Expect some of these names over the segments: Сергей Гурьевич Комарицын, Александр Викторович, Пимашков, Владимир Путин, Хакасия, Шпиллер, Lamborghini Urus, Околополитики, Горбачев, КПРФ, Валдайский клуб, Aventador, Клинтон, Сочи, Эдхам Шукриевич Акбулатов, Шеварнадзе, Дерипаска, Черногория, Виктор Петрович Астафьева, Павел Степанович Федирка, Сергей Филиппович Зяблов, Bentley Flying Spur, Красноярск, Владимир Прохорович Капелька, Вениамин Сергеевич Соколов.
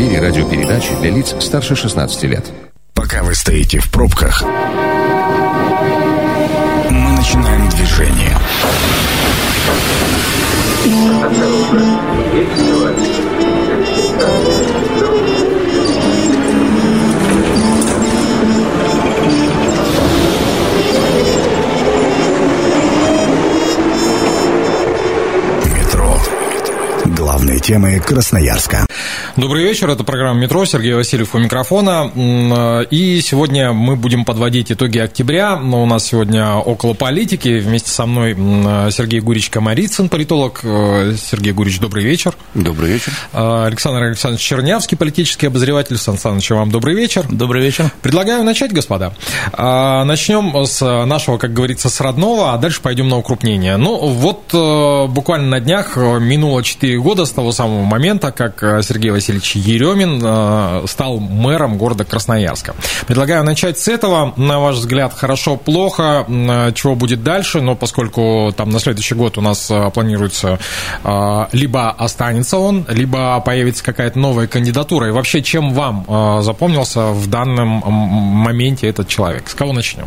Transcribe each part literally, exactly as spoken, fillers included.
эфире радиопередачи для лиц старше шестнадцати лет. Пока вы стоите в пробках, мы начинаем движение. Главные темы Красноярска. Добрый вечер, это программа «Метро», Сергей Васильев у микрофона. И сегодня мы будем подводить итоги октября. У нас сегодня около политики. Вместе со мной Сергей Гурьевич Комарицын, политолог. Сергей Гурьевич, добрый вечер. Добрый вечер. Александр Александрович Чернявский, политический обозреватель. Сан Саныч, вам добрый вечер. Добрый вечер. Предлагаю начать, господа. Начнем с нашего, как говорится, с родного, а дальше пойдем на укрупнение. Ну, вот буквально на днях минуло четыре года с того самого момента, как Сергей Васильевич Ерёмин стал мэром города Красноярска. Предлагаю начать с этого. На ваш взгляд, хорошо, плохо, чего будет дальше? Но поскольку там на следующий год у нас планируется либо останется он, либо появится какая-то новая кандидатура. И вообще, чем вам запомнился в данном моменте этот человек? С кого начнем?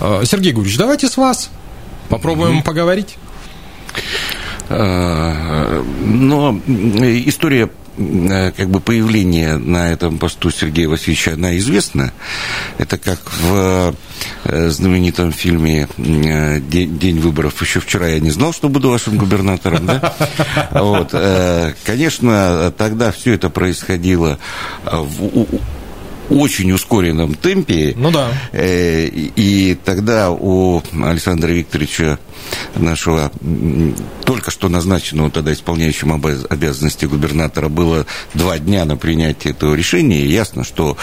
Сергей Гурьевич, давайте с вас. Попробуем mm-hmm. поговорить. Но история как бы появления на этом посту Сергея Васильевича, она известна. Это как в знаменитом фильме «День выборов». Еще вчера я не знал, что буду вашим губернатором. Да? Вот. Конечно, тогда все это происходило в очень ускоренном темпе. Ну да. И тогда у Александра Викторовича, нашего только что назначенного тогда исполняющим обязанности губернатора, было два дня на принятие этого решения. И ясно, что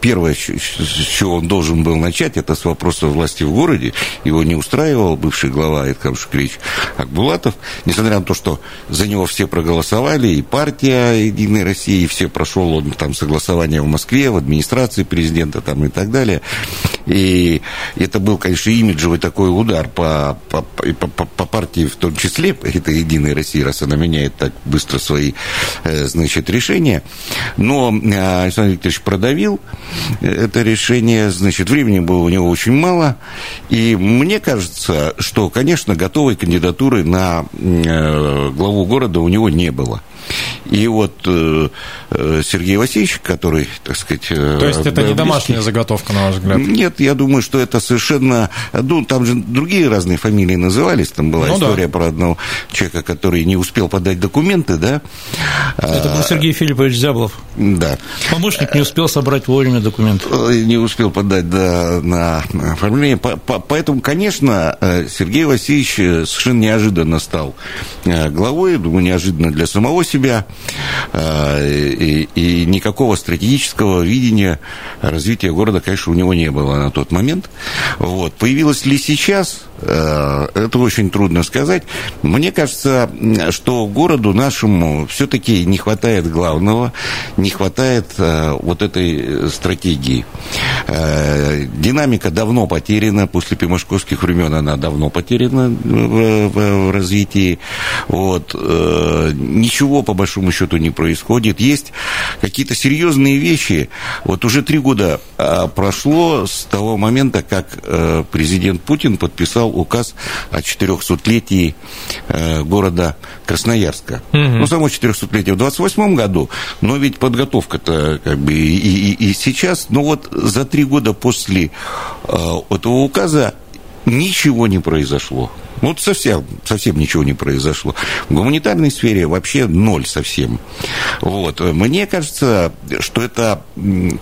первое, с чего он должен был начать, это с вопроса власти в городе. Его не устраивал бывший глава Эдхам Шукриевич Акбулатов. Несмотря на то, что за него все проголосовали, и партия «Единая Россия», и все, прошел он там согласование в Москве, в администрации президента там и так далее. И это был, конечно, имиджевый такой удар по, по, по, по партии, в том числе, это «Единая Россия», раз она меняет так быстро свои, значит, решения. Но Александр Викторович продавил это решение, значит, времени было у него очень мало. И мне кажется, что, конечно, готовой кандидатуры на главу города у него не было. И вот Сергей Васильевич, который, так сказать... То есть это не домашняя заготовка, на ваш взгляд? Нет, я думаю, что это совершенно... Ну, там же другие разные фамилии назывались. Там была ну, история да. про одного человека, который не успел подать документы, да? Это был Сергей Филиппович Зяблов. Да. Помощник не успел собрать вовремя документы. Не успел подать, да, на оформление. Поэтому, конечно, Сергей Васильевич совершенно неожиданно стал главой. Думаю, неожиданно для самого себя. себя, и, и никакого стратегического видения развития города, конечно, у него не было на тот момент. Вот. Появилось ли сейчас, это очень трудно сказать. Мне кажется, что городу нашему все-таки не хватает главного, не хватает вот этой стратегии. Динамика давно потеряна, после пимашковских времен она давно потеряна в развитии. Вот. Ничего по большому счету не происходит. Есть какие-то серьезные вещи. Вот уже три года прошло с того момента, как президент Путин подписал указ о четырехсотлетии города Красноярска. Угу. Ну, само четырехсотлетие в двадцать восьмом году, но ведь подготовка-то как бы и, и, и сейчас. Но вот за три года после этого указа ничего не произошло. Вот совсем, совсем ничего не произошло. В гуманитарной сфере вообще ноль совсем. Вот. Мне кажется, что это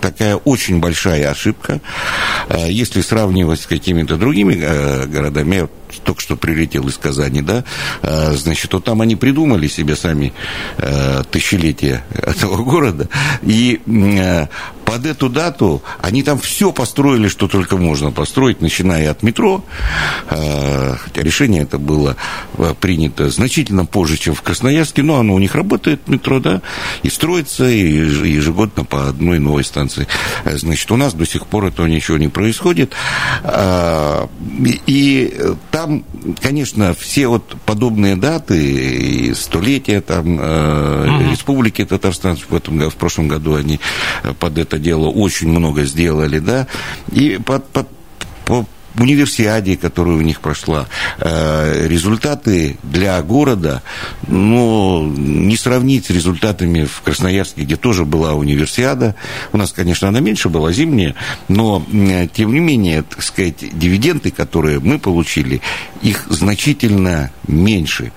такая очень большая ошибка. Если сравнивать с какими-то другими городами, я только что прилетел из Казани, да, значит, вот там они придумали себе сами тысячелетие этого города. И под эту дату они там все построили, что только можно построить, начиная от метро, хотя решение это было принято значительно позже, чем в Красноярске, но оно у них работает, метро, да, и строится, и ежегодно по одной новой станции. Значит, у нас до сих пор этого ничего не происходит. И там Там, конечно, все вот подобные даты, и столетия там, э, mm-hmm. Республики Татарстан, в, этом, в прошлом году они под это дело очень много сделали, да, и под... под по, универсиаде, которая у них прошла, результаты для города, ну, не сравнить с результатами в Красноярске, где тоже была универсиада. У нас, конечно, она меньше была, зимняя, но, тем не менее, так сказать, дивиденды, которые мы получили, их значительно меньше.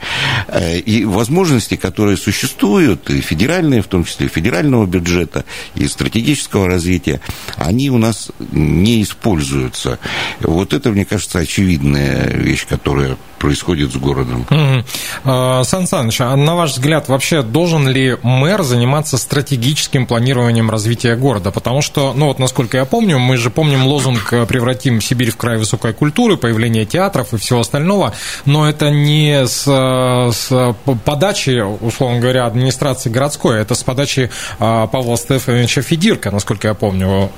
И возможности, которые существуют, и федеральные, в том числе и федерального бюджета, и стратегического развития, они у нас не используются. Вот Вот это, мне кажется, очевидная вещь, которая происходит с городом. Mm-hmm. Сан Саныч, а на ваш взгляд, вообще должен ли мэр заниматься стратегическим планированием развития города? Потому что, ну вот, насколько я помню, мы же помним лозунг «Превратим Сибирь в край высокой культуры», появление театров и всего остального, но это не с, с подачи, условно говоря, администрации городской, это с подачи Павла Стефановича Федирка, насколько я помню.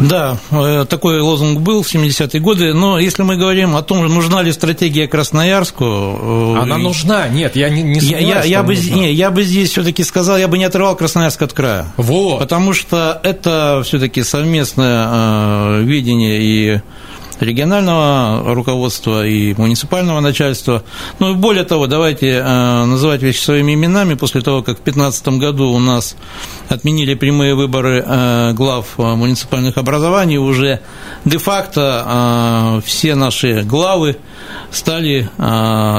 Да, такой лозунг был в семидесятые годы, но если мы говорим о том, нужна ли стратегия Красноярску... Она нужна, нет, я не, не сомневаюсь, я, я, я, бы, не, я бы здесь все-таки сказал, я бы не отрывал Красноярск от края, вот. Потому что это все-таки совместное видение и регионального руководства и муниципального начальства. Ну и более того, давайте называть вещи своими именами. После того, как в две тысячи пятнадцатом году у нас отменили прямые выборы глав муниципальных образований, уже де-факто все наши главы стали,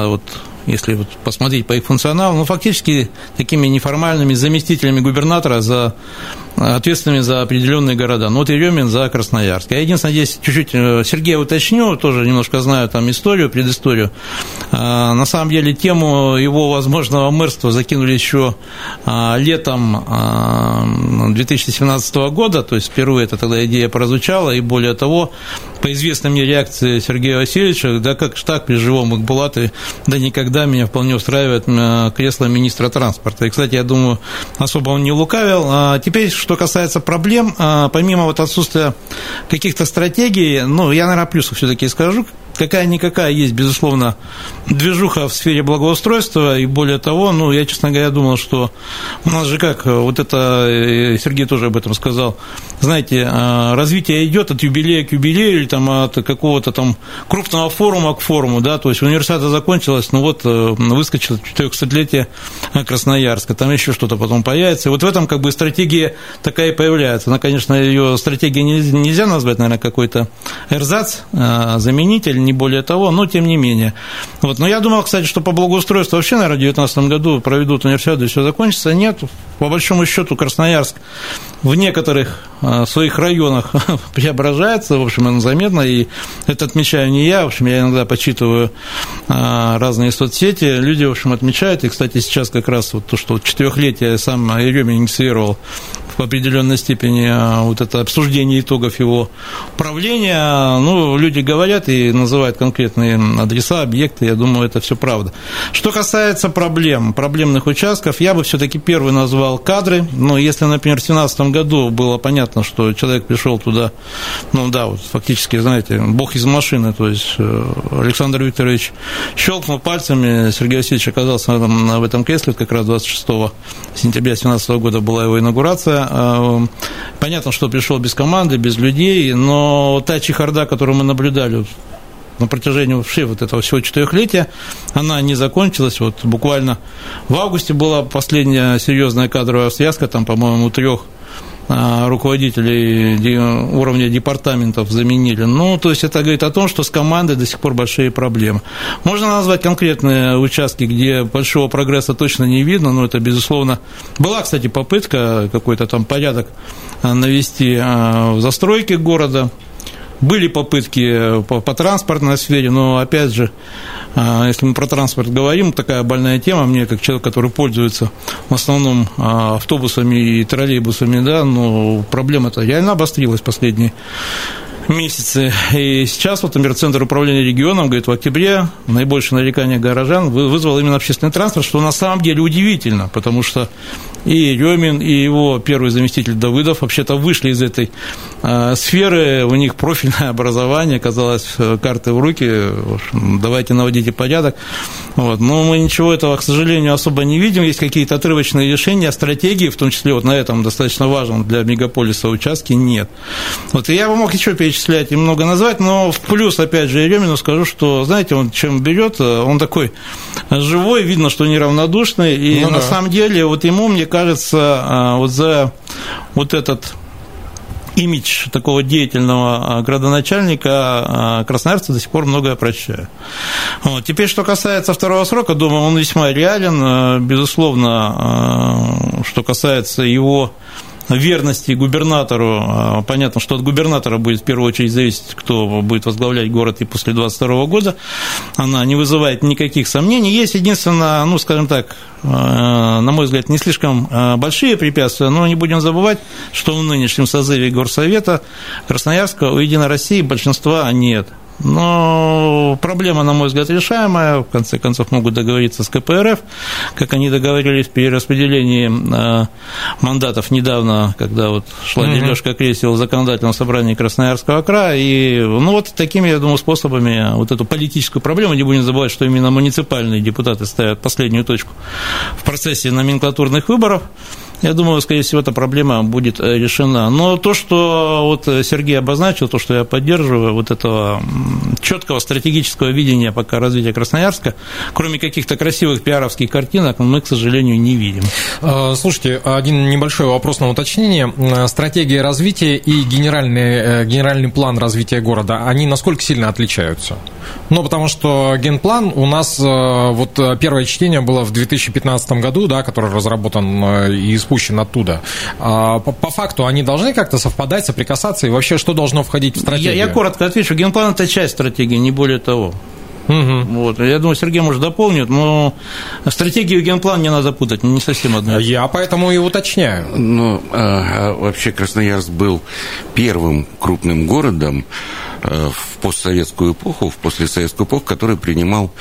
вот, если вот посмотреть по их функционалу, ну, фактически такими неформальными заместителями губернатора, за, ответственными за определенные города. Ну, вот Ерёмин за Красноярск. Я единственное, здесь чуть-чуть Сергея уточню, тоже немножко знаю там историю, предысторию. На самом деле, тему его возможного мэрства закинули еще летом две тысячи семнадцатого года, то есть впервые эта тогда идея прозвучала, и более того, по известной мне реакции Сергея Васильевича, да как ж так, при живом Акбулатове, да никогда. Да, меня вполне устраивает кресло министра транспорта. И, кстати, я думаю, особо он не лукавил. Теперь, что касается проблем, помимо вот отсутствия каких-то стратегий, ну, я, наверное, плюсов все-таки скажу. Какая-никакая есть, безусловно, движуха в сфере благоустройства, и более того, ну, я, честно говоря, думал, что у нас же как, вот это, Сергей тоже об этом сказал, знаете, развитие идет от юбилея к юбилею, или там от какого-то там крупного форума к форуму, да, то есть универсиада закончилась, ну, вот выскочило четырехсотлетие Красноярска, там еще что-то потом появится, и вот в этом как бы стратегия такая и появляется, она, конечно, ее стратегией нельзя назвать, наверное, какой-то эрзац, заменитель, не более того, но тем не менее. Вот. Но я думал, кстати, что по благоустройству вообще, наверное, в две тысячи девятнадцатом году проведут универсиаду и все закончится. Нет, по большому счету Красноярск в некоторых своих районах преображается, в общем, оно заметно, и это отмечаю не я, в общем, я иногда почитываю разные соцсети, люди, в общем, отмечают, и, кстати, сейчас как раз вот то, что четырехлетие сам Ерёмин инициировал в определенной степени вот это обсуждение итогов его правления, ну, люди говорят и называют конкретные адреса, объекты, я думаю, это все правда. Что касается проблем, проблемных участков, я бы все-таки первый назвал кадры, но если, например, в две тысячи семнадцатом году было понятно, что человек пришел туда, ну да, вот фактически, знаете, бог из машины, то есть Александр Викторович щелкнул пальцами, Сергей Васильевич оказался в этом кресле, как раз двадцать шестого сентября две тысячи семнадцатого года была его инаугурация. Понятно, что пришел без команды, без людей, но та чехарда, которую мы наблюдали на протяжении вообще вот этого всего четырехлетия, она не закончилась. Вот буквально в августе была последняя серьезная кадровая связка, там, по-моему, трех руководителей уровня департаментов заменили. Ну, то есть это говорит о том, что с командой до сих пор большие проблемы. Можно назвать конкретные участки, где большого прогресса точно не видно, но это, безусловно... Была, кстати, попытка какой-то там порядок навести в застройке города. Были попытки по, по транспортной сфере, но, опять же, если мы про транспорт говорим, такая больная тема, мне, как человек, который пользуется в основном автобусами и троллейбусами, да, но проблема-то реально обострилась последние месяцы. И сейчас вот Центр управления регионом, говорит, в октябре наибольшее нарекание горожан вызвал именно общественный транспорт, что на самом деле удивительно, потому что и Ерёмин, и его первый заместитель Давыдов вообще-то вышли из этой э, сферы, у них профильное образование, казалось, карты в руки, в общем, давайте наводите порядок. Вот. Но мы ничего этого, к сожалению, особо не видим, есть какие-то отрывочные решения, стратегии, в том числе вот на этом достаточно важном для мегаполиса участке, нет. Вот. И я бы мог еще перечислять и много назвать, но в плюс, опять же, Ерёмину скажу, что, знаете, он чем берет, он такой живой, видно, что неравнодушный, и ну, на да. самом деле вот ему, мне кажется, вот за вот этот имидж такого деятельного градоначальника красноярцы до сих пор многое прощают. Вот. Теперь, что касается второго срока, думаю, он весьма реален, безусловно, что касается его верности губернатору, понятно, что от губернатора будет в первую очередь зависеть, кто будет возглавлять город и после двадцать второго года, она не вызывает никаких сомнений. Есть единственное, ну, скажем так, на мой взгляд, не слишком большие препятствия, но не будем забывать, что в нынешнем созыве Горсовета Красноярска у «Единой России» большинства нет. Но проблема, на мой взгляд, решаемая. В конце концов, могут договориться с КПРФ, как они договорились при распределении мандатов недавно, когда вот шла дележка кресел в законодательном собрании Красноярского края. И ну, вот такими, я думаю, способами вот эту политическую проблему, не будем забывать, что именно муниципальные депутаты ставят последнюю точку в процессе номенклатурных выборов, я думаю, скорее всего, эта проблема будет решена. Но то, что вот Сергей обозначил, то, что я поддерживаю, вот этого четкого стратегического видения пока развития Красноярска, кроме каких-то красивых пиаровских картинок, мы, к сожалению, не видим. Слушайте, один небольшой вопрос на уточнение. Стратегия развития и генеральный, генеральный план развития города, они насколько сильно отличаются? Ну, потому что генплан у нас, вот первое чтение было в две тысячи пятнадцатом году, да, который разработан и спущен оттуда. По, по факту они должны как-то совпадать, соприкасаться, и вообще что должно входить в стратегию? Я, я коротко отвечу. Генплан – это часть стратегии, не более того. Угу. Вот. Я думаю, Сергей, может, дополнит, но стратегию и генплан не надо путать, не совсем одно. Я поэтому и уточняю. Ну, а, вообще Красноярск был первым крупным городом в постсоветскую эпоху, в послесоветскую эпоху, который принимал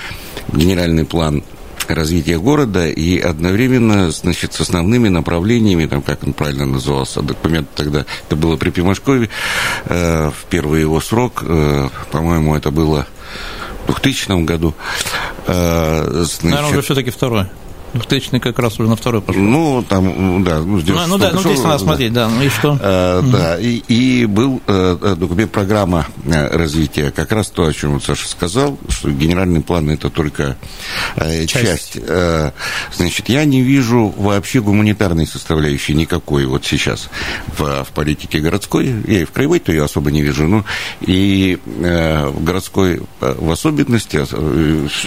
генеральный план развития города и одновременно, значит, с основными направлениями, там, как он правильно назывался, документ тогда, это было при Пимашкове, э, в первый его срок, э, по-моему, это было в двухтысячном году. Э, значит, наверное, уже все-таки второй. двухтысячный как раз уже на второй пошел. Ну, там, да. Ну, а, ну да, ну здесь надо смотреть, да. да. Ну и что? А, угу. Да, и, и был а, документ, программа развития, как раз то, о чем Саша сказал, что генеральный план – это только а, часть. часть. А, значит, я не вижу вообще гуманитарной составляющей никакой вот сейчас в, в политике городской, я и в краевой-то ее особо не вижу, но и а, в городской в особенности,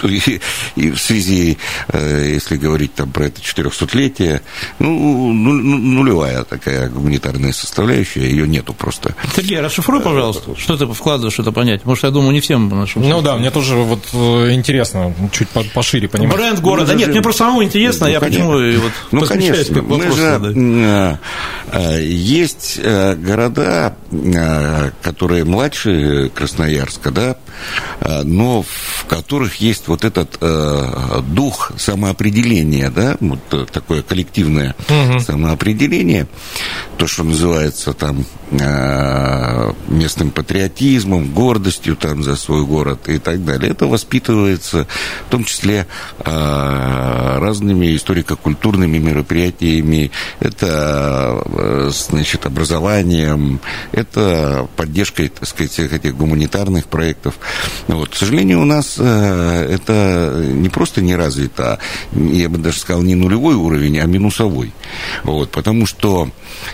и, и в связи, если говорить, там про это четырехсотлетие, ну, нулевая такая гуманитарная составляющая, ее нету просто. Сергей, расшифруй, пожалуйста, что ты вкладываешь это понять, может, я думаю, не всем нашим. Ну да, мне тоже вот интересно, чуть пошире понимать. Бренд города, нет, же... мне просто самому интересно, ну, я конечно. почему вот ну, подключаюсь конечно. к вопросу. Же... Да. Есть города, которые младше Красноярска, да, но в которых есть вот этот дух самоопределения, да, вот такое коллективное угу. самоопределение, то, что называется там местным патриотизмом, гордостью там за свой город и так далее. Это воспитывается в том числе разными историко-культурными мероприятиями, это, значит, образованием, это поддержкой, так сказать, всех этих гуманитарных проектов. Вот. К сожалению, у нас это не просто не развито, я бы даже сказал, не нулевой уровень, а минусовой. Вот, потому что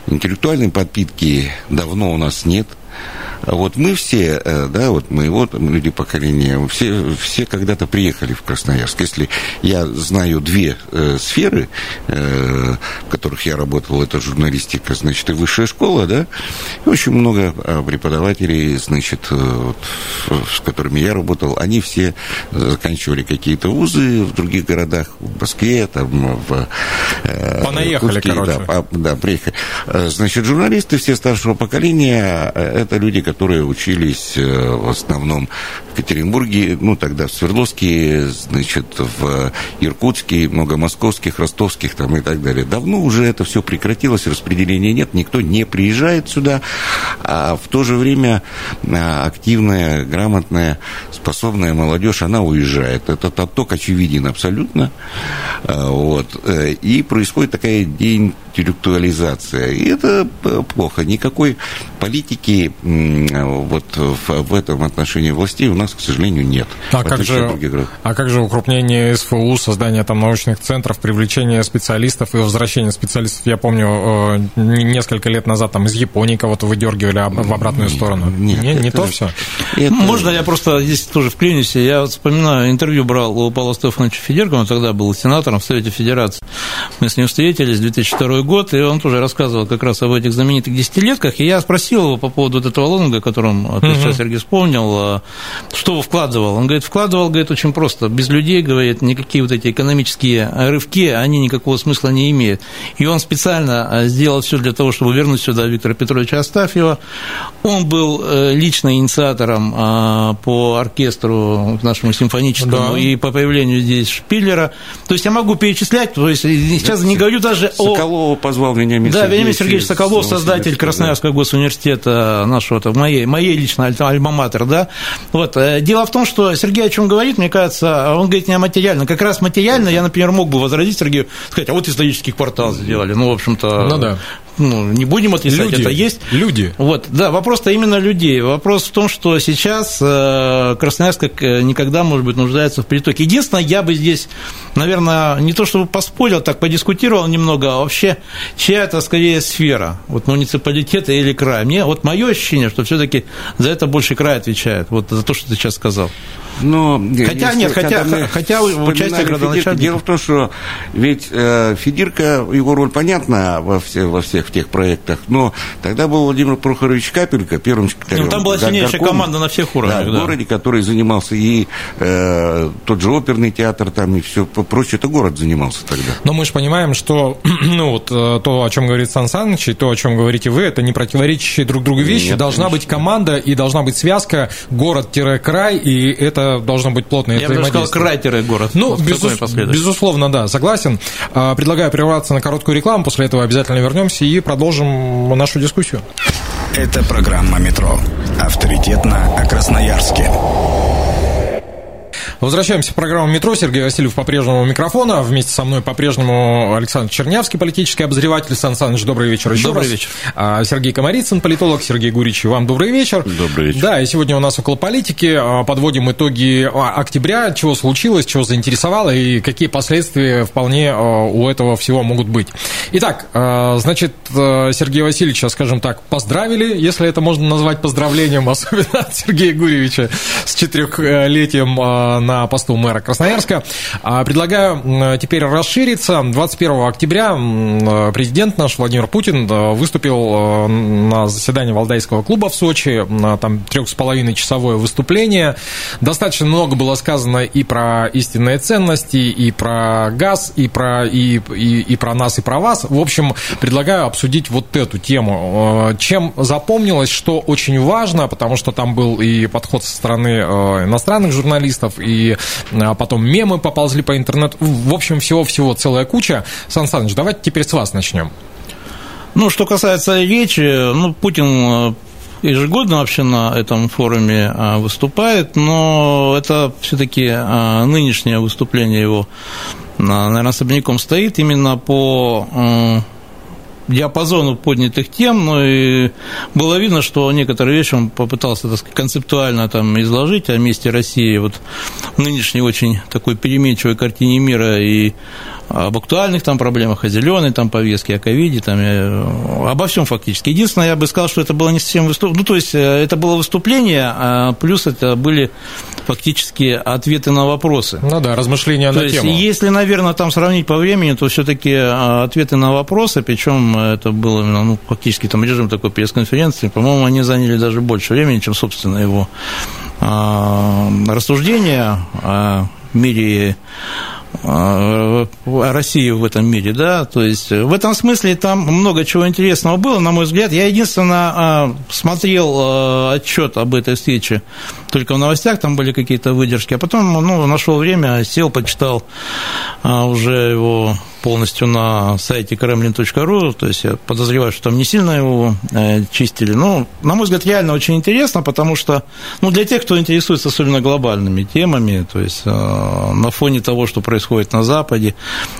интеллектуальной подпитки давно у нас нет. Вот мы все, да, вот мы, вот люди поколения, все, все когда-то приехали в Красноярск. Если я знаю две э, сферы, э, в которых я работал, это журналистика, значит, и высшая школа, да, и очень много преподавателей, значит, вот, с которыми я работал, они все заканчивали какие-то вузы в других городах, в Москве, там, в... Э, Понаехали, в Курске, короче. Да, да, приехали. Значит, журналисты все старшего поколения, это люди, которые учились в основном в Екатеринбурге, ну, тогда в Свердловске, значит, в Иркутске, много московских, ростовских там и так далее. Давно уже это все прекратилось, распределения нет, никто не приезжает сюда, а в то же время активная, грамотная, способная молодежь, она уезжает. Этот отток очевиден абсолютно, вот, и происходит такая деинтеллектуализация, и это плохо. Никакой политики вот в этом отношении властей у нас, к сожалению, нет. А как же, а как же укрупнение СФУ, создание там научных центров, привлечение специалистов и возвращение специалистов? Я помню, несколько лет назад там из Японии кого-то выдергивали в обратную нет, сторону. Нет, не, это, не то все. Это... Можно я просто здесь тоже вклинюсь? Я вспоминаю, интервью брал у Павла Стефановича Федергова, он тогда был сенатором в Совете Федерации. Мы с ним встретились в две тысячи второй год, и он тоже рассказывал как раз об этих знаменитых десятилетках, и я спросил его по поводу вот этого лозунга, о котором ты uh-huh. сейчас, Сергей, вспомнил, что вкладывал. Он говорит, вкладывал, говорит, очень просто, без людей, говорит, никакие вот эти экономические рывки, они никакого смысла не имеют. И он специально сделал все для того, чтобы вернуть сюда Виктора Петровича Астафьева. Он был лично инициатором по оркестру нашему симфоническому да. и по появлению здесь Шпиллера. То есть я могу перечислять, то есть сейчас да, не говорю даже Соколова о... Соколова позвал Вениамин да, Сергеевич. Да, Вениамин Сергеевич Соколов, создатель Красноярского да. госуниверситета нашего, там, моей, моей лично альма-матер, да. Вот. Дело в том, что Сергей о чем говорит, мне кажется, он говорит не о материальном. Как раз материально я, например, мог бы возразить Сергею, сказать, а вот исторический квартал сделали, ну, в общем-то... Ну, да. Ну, не будем отрицать, люди, это есть. Люди. Вот, да, вопрос-то именно людей. Вопрос в том, что сейчас Красноярск как никогда, может быть, нуждается в притоке. Единственное, я бы здесь, наверное, не то чтобы поспорил, так подискутировал немного, а вообще, чья это скорее сфера, вот муниципалитета или край. Мне вот мое ощущение, что все-таки за это больше край отвечает, вот за то, что ты сейчас сказал. Но, хотя если, нет, хотя, хотя участие градоначальника. Дело в том, что ведь э, Федирка, его роль понятна во, все, во всех в тех проектах, но тогда был Владимир Прохорович Капелька первым секретарем. Ну, там была сильнейшая горком, команда на всех уровнях. Да, да. В городе, который занимался и э, тот же оперный театр, там и все прочее, это город занимался тогда. Но мы же понимаем, что ну, вот, то, о чем говорит Сан Саныч, и то, о чем говорите вы, это не противоречащие друг другу вещи. Нет, должна конечно. Быть команда и должна быть связка город-край, и это должно быть плотное я взаимодействие. Я бы сказал, край-город. Ну, вот безус... безусловно, да, согласен. Предлагаю прерваться на короткую рекламу, после этого обязательно вернемся и продолжим нашу дискуссию. Это программа «Метро». Авторитетно о Красноярске. Возвращаемся в программу «Метро». Сергей Васильев по-прежнему у микрофона. Вместе со мной по-прежнему Александр Чернявский, политический обозреватель. Сан Саныч, добрый вечер еще добрый раз. Вечер. Сергей Комарицын, политолог. Сергей Гурьевич, вам добрый вечер. Добрый вечер. Да, и сегодня у нас около политики. Подводим итоги октября, чего случилось, чего заинтересовало и какие последствия вполне у этого всего могут быть. Итак, значит, Сергея Васильевича, скажем так, поздравили, если это можно назвать поздравлением, особенно от Сергея Гурьевича с четырехлетием на посту мэра Красноярска. Предлагаю теперь расшириться. двадцать первого октября президент наш Владимир Путин выступил на заседании Валдайского клуба в Сочи. Там трёх с половиной часовое выступление. Достаточно много было сказано и про истинные ценности, и про газ, и про, и, и, и про нас, и про вас. В общем, предлагаю обсудить вот эту тему. Чем запомнилось, что очень важно, потому что там был и подход со стороны иностранных журналистов, и и потом мемы поползли по интернету. В общем, всего-всего целая куча. Сан Саныч, давайте теперь с вас начнем. Ну, что касается речи, ну, Путин ежегодно вообще на этом форуме выступает, но это все-таки нынешнее выступление его, наверное, особняком стоит именно по диапазону поднятых тем, ну и было видно, что некоторые вещи он попытался, так сказать, концептуально там изложить о месте России вот в нынешней очень такой переменчивой картине мира и об актуальных там проблемах, о зеленой там повестке, о ковиде, там, и обо всем фактически. Единственное, я бы сказал, что это было не совсем выступление, ну, то есть это было выступление, а плюс это были фактически ответы на вопросы. Ну да, размышления то на есть, тему. Если, наверное, там сравнить по времени, то все-таки ответы на вопросы, причем это было именно, ну, фактически там режим такой пресс-конференции, по-моему, они заняли даже больше времени, чем, собственно, его рассуждения о мире России в этом мире, да, то есть в этом смысле там много чего интересного было, на мой взгляд. Я единственно смотрел отчет об этой встрече только в новостях, там были какие-то выдержки, а потом, ну, нашел время, сел, почитал уже его полностью на сайте kremlin точка ru, то есть я подозреваю, что там не сильно его чистили, но, на мой взгляд, реально очень интересно, потому что, ну, для тех, кто интересуется особенно глобальными темами, то есть на фоне того, что происходит на Западе,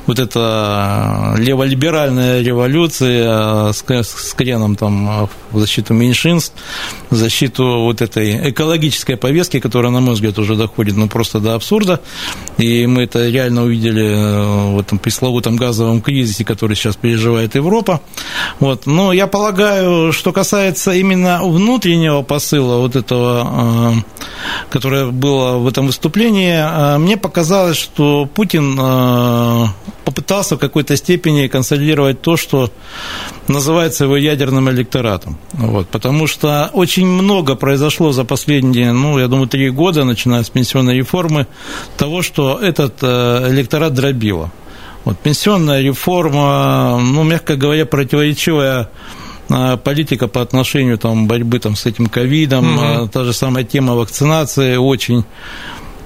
вот эта леволиберальная революция с креном там в защиту меньшинств, в защиту вот этой экологической повестки, которая, на мой взгляд, уже доходит, ну, просто до абсурда, и мы это реально увидели в этом пресловутом газовом кризисе, который сейчас переживает Европа. Вот. Но я полагаю, что касается именно внутреннего посыла вот этого, которое было в этом выступлении, мне показалось, что Путин попытался в какой-то степени консолидировать то, что называется его ядерным электоратом. Вот, потому что очень много произошло за последние, ну, я думаю, три года, начиная с пенсионной реформы, того, что этот электорат дробило. Вот, пенсионная реформа, ну, мягко говоря, противоречивая политика по отношению там, борьбы там, с этим ковидом, mm-hmm. та же самая тема вакцинации очень...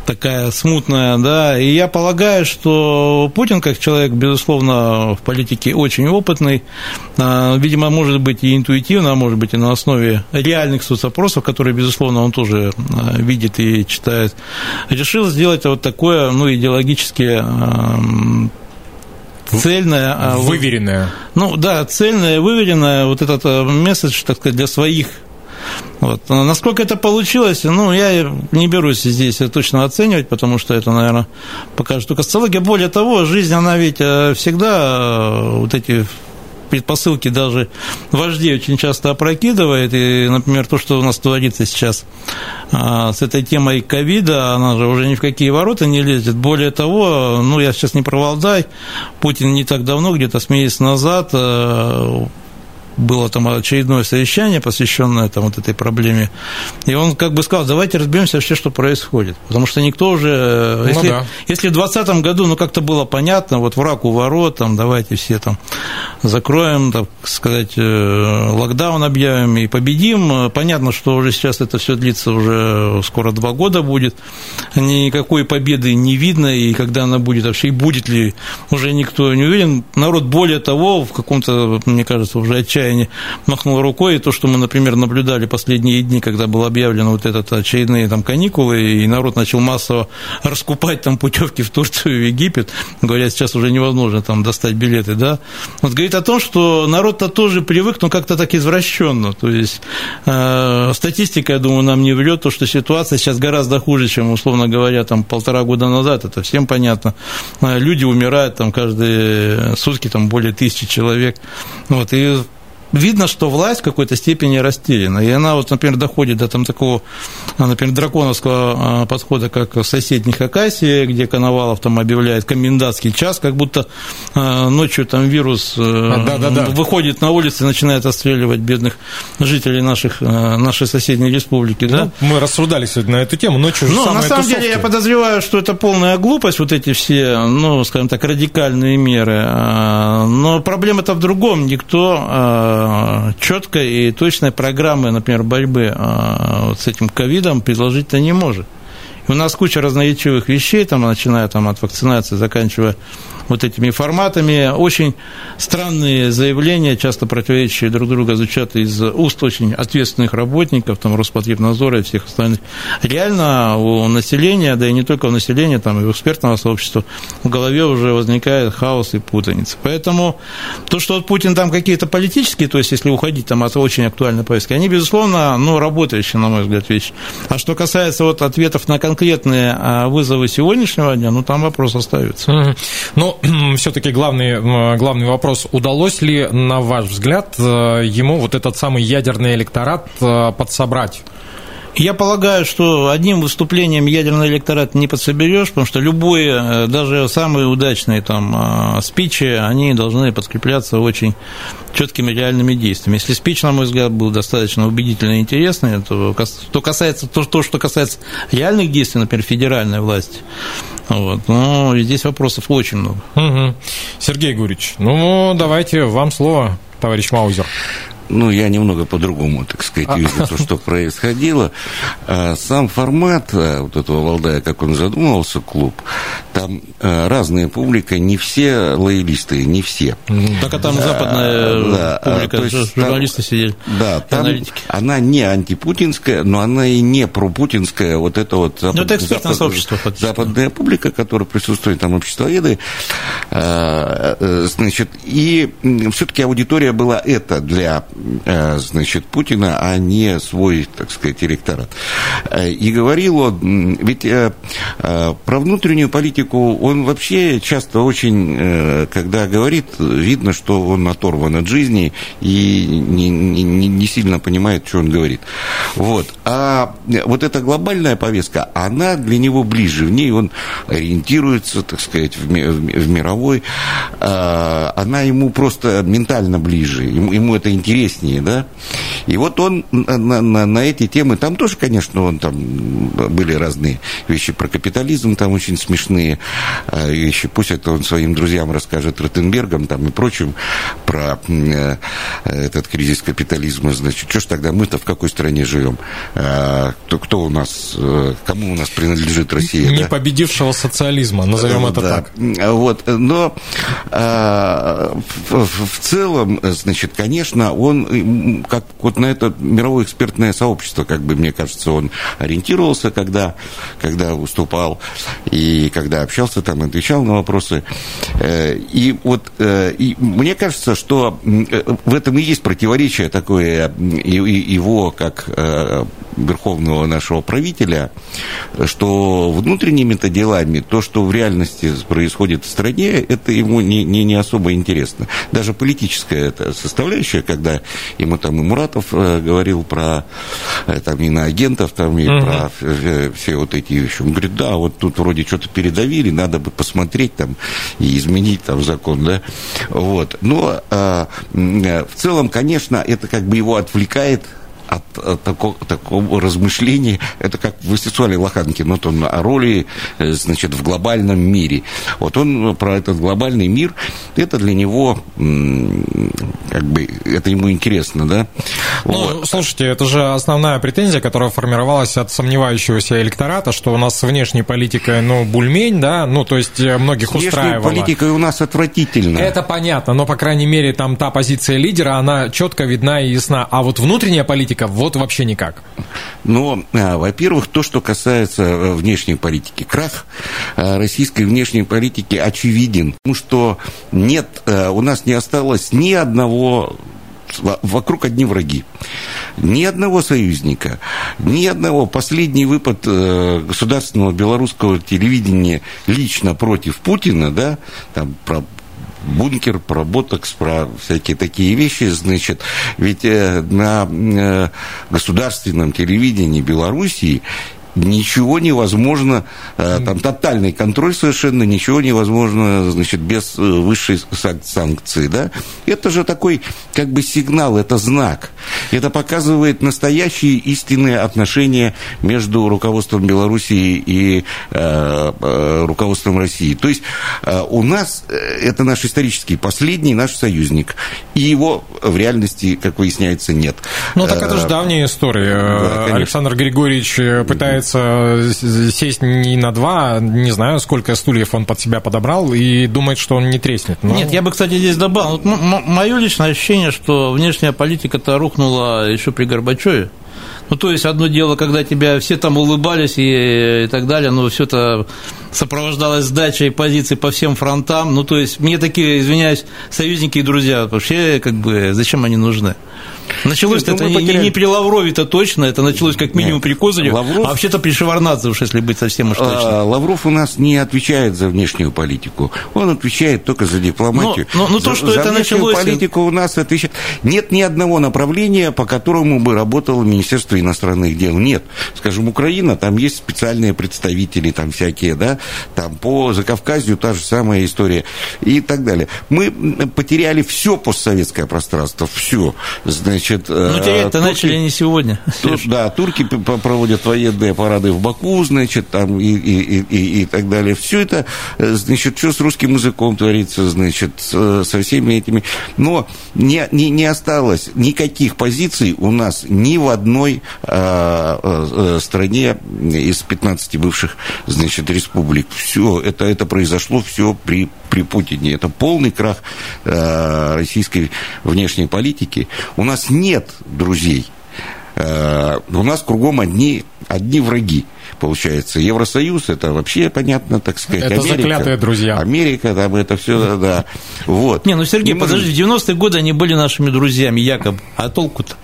такая смутная, да, и я полагаю, что Путин, как человек, безусловно, в политике очень опытный, видимо, может быть, и интуитивно, а может быть, и на основе реальных соцопросов, которые, безусловно, он тоже видит и читает, решил сделать вот такое, ну, идеологически цельное... Выверенное. Ну, да, цельное, выверенное, вот этот месседж, так сказать, для своих. Вот. Насколько это получилось, ну, я не берусь здесь точно оценивать, потому что это, наверное, покажет только социология. Более того, жизнь, она ведь всегда вот эти предпосылки даже вождей очень часто опрокидывает, и, например, то, что у нас творится сейчас с этой темой ковида, она же уже ни в какие ворота не лезет. Более того, ну, я сейчас не про Валдай, Путин не так давно, где-то с месяц назад, было там очередное совещание, посвященное там, вот этой проблеме, и он как бы сказал, давайте разберемся вообще, что происходит, потому что никто уже... Ну, если, да. если в двадцатом году, ну, как-то было понятно, вот враг у ворот, там, давайте все там закроем, так сказать, локдаун объявим и победим, понятно, что уже сейчас это все длится, уже скоро два года будет, никакой победы не видно, и когда она будет вообще, и будет ли, уже никто не уверен, народ, более того, в каком-то, мне кажется, уже отчаянии махнул рукой, и то, что мы, например, наблюдали последние дни, когда было объявлено вот этот очередные там каникулы, и народ начал массово раскупать там путевки в Турцию, в Египет, говорят, сейчас уже невозможно там достать билеты, да, вот говорит о том, что народ-то тоже привык, но как-то так извращенно, то есть э, статистика, я думаю, нам не врет, то, что ситуация сейчас гораздо хуже, чем, условно говоря, там полтора года назад, это всем понятно, люди умирают там каждые сутки, там более тысячи человек, вот, и видно, что власть в какой-то степени растеряна, и она, вот, например, доходит до там, такого, например, драконовского подхода, как в соседней Хакасии, где Коновалов там объявляет комендантский час, как будто ночью там вирус а, да, да, да. выходит на улицу и начинает отстреливать бедных жителей наших, нашей соседней республики. Да? Ну, мы рассуждали сегодня на эту тему, ночью же ну, самые тусовки. На самом тусовки. деле я подозреваю, что это полная глупость, вот эти все, ну, скажем так, радикальные меры, но проблема-то в другом, никто... четкой и точной программы, например, борьбы вот с этим ковидом предложить-то не может. И у нас куча разноречивых вещей, там, начиная там, от вакцинации, заканчивая вот этими форматами. Очень странные заявления, часто противоречащие друг друга, звучат из уст очень ответственных работников, там, Роспотребнадзора и всех остальных. Реально у населения, да и не только у населения, там, и у экспертного сообщества в голове уже возникает хаос и путаница. Поэтому то, что вот Путин там какие-то политические, то есть если уходить там, от очень актуальной повестки, они, безусловно, ну, работающие, на мой взгляд, вещи. А что касается вот, ответов на конкретные вызовы сегодняшнего дня, ну, там вопрос остается. Mm-hmm. Ну, все-таки главный, главный вопрос, удалось ли, на ваш взгляд, ему вот этот самый ядерный электорат подсобрать? Я полагаю, что одним выступлением ядерный электорат не подсоберешь, потому что любые, даже самые удачные там спичи, они должны подкрепляться очень четкими реальными действиями. Если спич, на мой взгляд, был достаточно убедительный и интересный, то, то, касается, то, то что касается реальных действий, например, федеральной власти, вот, ну, здесь вопросов очень много. Угу. Сергей Гурьевич, ну, давайте вам слово, товарищ Маузер. Ну, я немного по-другому, так сказать, вижу то, что происходило. Сам формат вот этого Валдая, как он задумывался, клуб, там разная публика, не все лоялисты, не все. Так, а там западная публика, журналисты сидели, аналитики. Она не антипутинская, но она и не пропутинская, вот это вот западная публика, которая присутствует, там обществоведы. Значит, и все-таки аудитория была эта для... значит, Путина, а не свой, так сказать, электорат. И говорил он, ведь про внутреннюю политику он вообще часто очень, когда говорит, видно, что он оторван от жизни и не, не, не сильно понимает, что он говорит. Вот. А вот эта глобальная повестка, она для него ближе, в ней он ориентируется, так сказать, в, в мировой, она ему просто ментально ближе, ему, ему это интересно. Интереснее, да? И вот он на, на, на эти темы, там тоже, конечно, он там были разные вещи про капитализм, там очень смешные вещи, пусть это он своим друзьям расскажет, Ротенбергам там и прочим, про э, этот кризис капитализма, значит, что ж тогда мы-то в какой стране живем? А, кто, кто у нас, кому у нас принадлежит Россия? Не да? победившего социализма, назовем ну, это да. так. Вот, но а, в, в целом, значит, конечно, он, как вот на это мировое экспертное сообщество, как бы, мне кажется, он ориентировался, когда, когда выступал и когда общался, там, отвечал на вопросы. И вот, и мне кажется, что в этом и есть противоречие такое его, как верховного нашего правителя, что внутренними-то делами то, что в реальности происходит в стране, это ему не, не, не особо интересно. Даже политическая эта составляющая, когда ему там и Муратов э, говорил про э, там, иноагентов, там, и угу. про э, все вот эти вещи. Он говорит, да, вот тут вроде что-то передавили, надо бы посмотреть там и изменить там закон, да. Вот. Но э, э, в целом, конечно, это как бы его отвлекает от, от такого, такого размышления. Это как в «Сексуале Лоханки», вот он о роли, значит, в глобальном мире. Вот он про этот глобальный мир, это для него, как бы, это ему интересно, да? Ну, вот. Слушайте, это же основная претензия, которая формировалась от сомневающегося электората, что у нас с внешней политикой, ну, бульмень, да, ну, то есть многих внешней устраивало. Внешняя политика у нас отвратительно. Это понятно, но, по крайней мере, там та позиция лидера, она четко видна и ясна. А вот внутренняя политика вот вообще никак. Ну, во-первых, то, что касается внешней политики. Крах российской внешней политики очевиден. Потому что нет, у нас не осталось ни одного... Вокруг одни враги. Ни одного союзника, ни одного. Последний выпад государственного белорусского телевидения лично против Путина, да, там про... бункер, про ботокс, про всякие такие вещи, значит, ведь на государственном телевидении Белоруссии ничего невозможно, там тотальный контроль совершенно, ничего невозможно, значит, без высшей санкции, да? Это же такой, как бы, сигнал, это знак. Это показывает настоящие истинные отношения между руководством Белоруссии и э, э, руководством России. То есть э, у нас, э, это наш исторический последний наш союзник, и его в реальности, как выясняется, нет. Ну, так это же давняя история. Да, Александр Григорьевич пытается сесть не на два, не знаю, сколько стульев он под себя подобрал, и думает, что он не треснет. Но... Нет, я бы, кстати, здесь добавил. Ну, м- мое личное ощущение, что внешняя политика-то рухнула еще при Горбачеве. Ну, то есть, одно дело, когда тебя все там улыбались и, и так далее, но все это сопровождалось сдачей позиций по всем фронтам. Ну, то есть, мне такие, извиняюсь, союзники и друзья вообще, как бы, зачем они нужны? Началось-то это не, не при Лаврове-то точно, это началось как минимум при Козыреве, Лавров... а вообще-то при Шеварнадзе уж, если быть совсем уж точным. Лавров у нас не отвечает за внешнюю политику, он отвечает только за дипломатию. Но, но, но то, за, что за это внешнюю началось... политику у нас отвечает... Нет ни одного направления, по которому бы работало Министерство министра иностранных дел нет. Скажем, Украина, там есть специальные представители, там всякие, да, там по Закавказью та же самая история и так далее. Мы потеряли все постсоветское пространство, все. Значит, ну, терять-то начали не сегодня. Тур, да, турки проводят военные парады в Баку, значит, там и, и, и, и так далее. Все это, значит, что с русским языком творится, значит, со всеми этими. Но не, не, не осталось никаких позиций у нас ни в одной э, э, стране из пятнадцати бывших, значит, республик. Все это, это произошло все при, при Путине. Это полный крах э, российской внешней политики. У нас нет друзей. Э, у нас кругом одни, одни враги. Получается, Евросоюз, это вообще понятно, так сказать. Это Америка, заклятые друзья. Америка, там это все, да. Вот. Не, ну, Сергей, не подожди, мы... в девяностые годы они были нашими друзьями, якобы. А толку-то?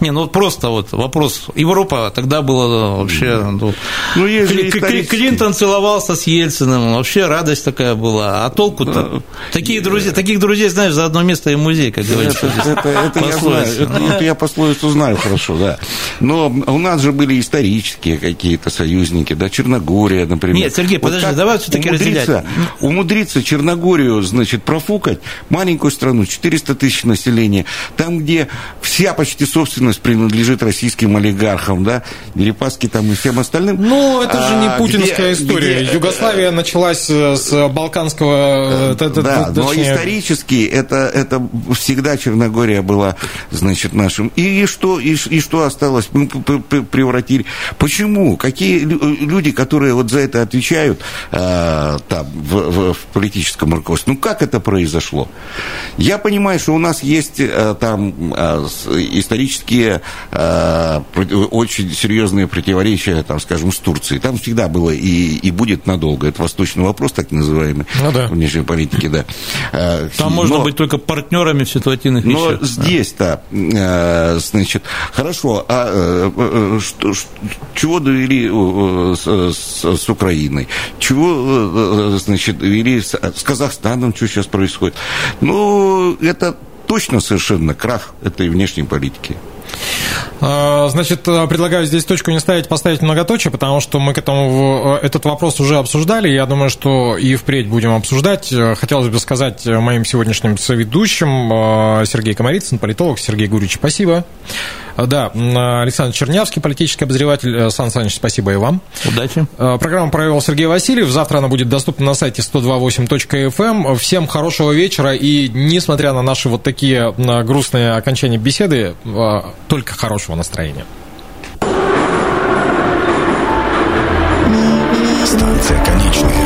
Не, ну, просто вот вопрос. Европа тогда была вообще... Ну, ну Кли- Кли- Клинтон целовался с Ельциным, вообще радость такая была. А толку-то? Такие друзья, таких друзей, знаешь, за одно место и музей, как говорится. Это, это, это, я знаю, это, это я пословицу знаю хорошо, да. Но у нас же были исторические какие-то союзники, да, Черногория, например. Нет, Сергей, вот подожди, давай все-таки разделять. Умудриться Черногорию, значит, профукать, маленькую страну, четыреста тысяч населения, там, где вся почти собственность принадлежит российским олигархам, да, Дерипаске там и всем остальным. Ну, это же не а, путинская где, история. Где... Югославия началась с Балканского... Да, это, да точнее... но исторически это, это всегда Черногория была, значит, нашим. И, и, что, и, и что осталось? Мы превратили... Почему? Какие люди, которые вот за это отвечают а, там, в, в, в политическом руководстве? Ну, как это произошло? Я понимаю, что у нас есть а, там а, исторические очень серьезные противоречия, там, скажем, с Турцией. Там всегда было и, и будет надолго. Это восточный вопрос, так называемый, ну, да. внешней политики, да. Там но, можно быть только партнерами в ситуативных вещах. Но здесь-то, да. значит, хорошо, а что, чего довели с, с Украиной? Чего, значит, довели с, с Казахстаном, что сейчас происходит? Ну, это точно совершенно крах этой внешней политики. Значит, предлагаю здесь точку не ставить, поставить многоточие, потому что мы к этому, этот вопрос уже обсуждали, я думаю, что и впредь будем обсуждать. Хотелось бы сказать моим сегодняшним соведущим Сергей Комарицын, политолог. Сергей Гурьевич, спасибо. Да, Александр Чернявский, политический обозреватель. Сан Саныч, спасибо и вам. Удачи. Программу провел Сергей Васильев. Завтра она будет доступна на сайте сто два восемь точка эф эм. Всем хорошего вечера, и несмотря на наши вот такие грустные окончания беседы, только хорошего настроения. Станция конечная.